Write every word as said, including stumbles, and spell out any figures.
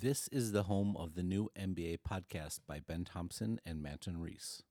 This is the home of the new N B A podcast by Ben Thompson and Manton Reece.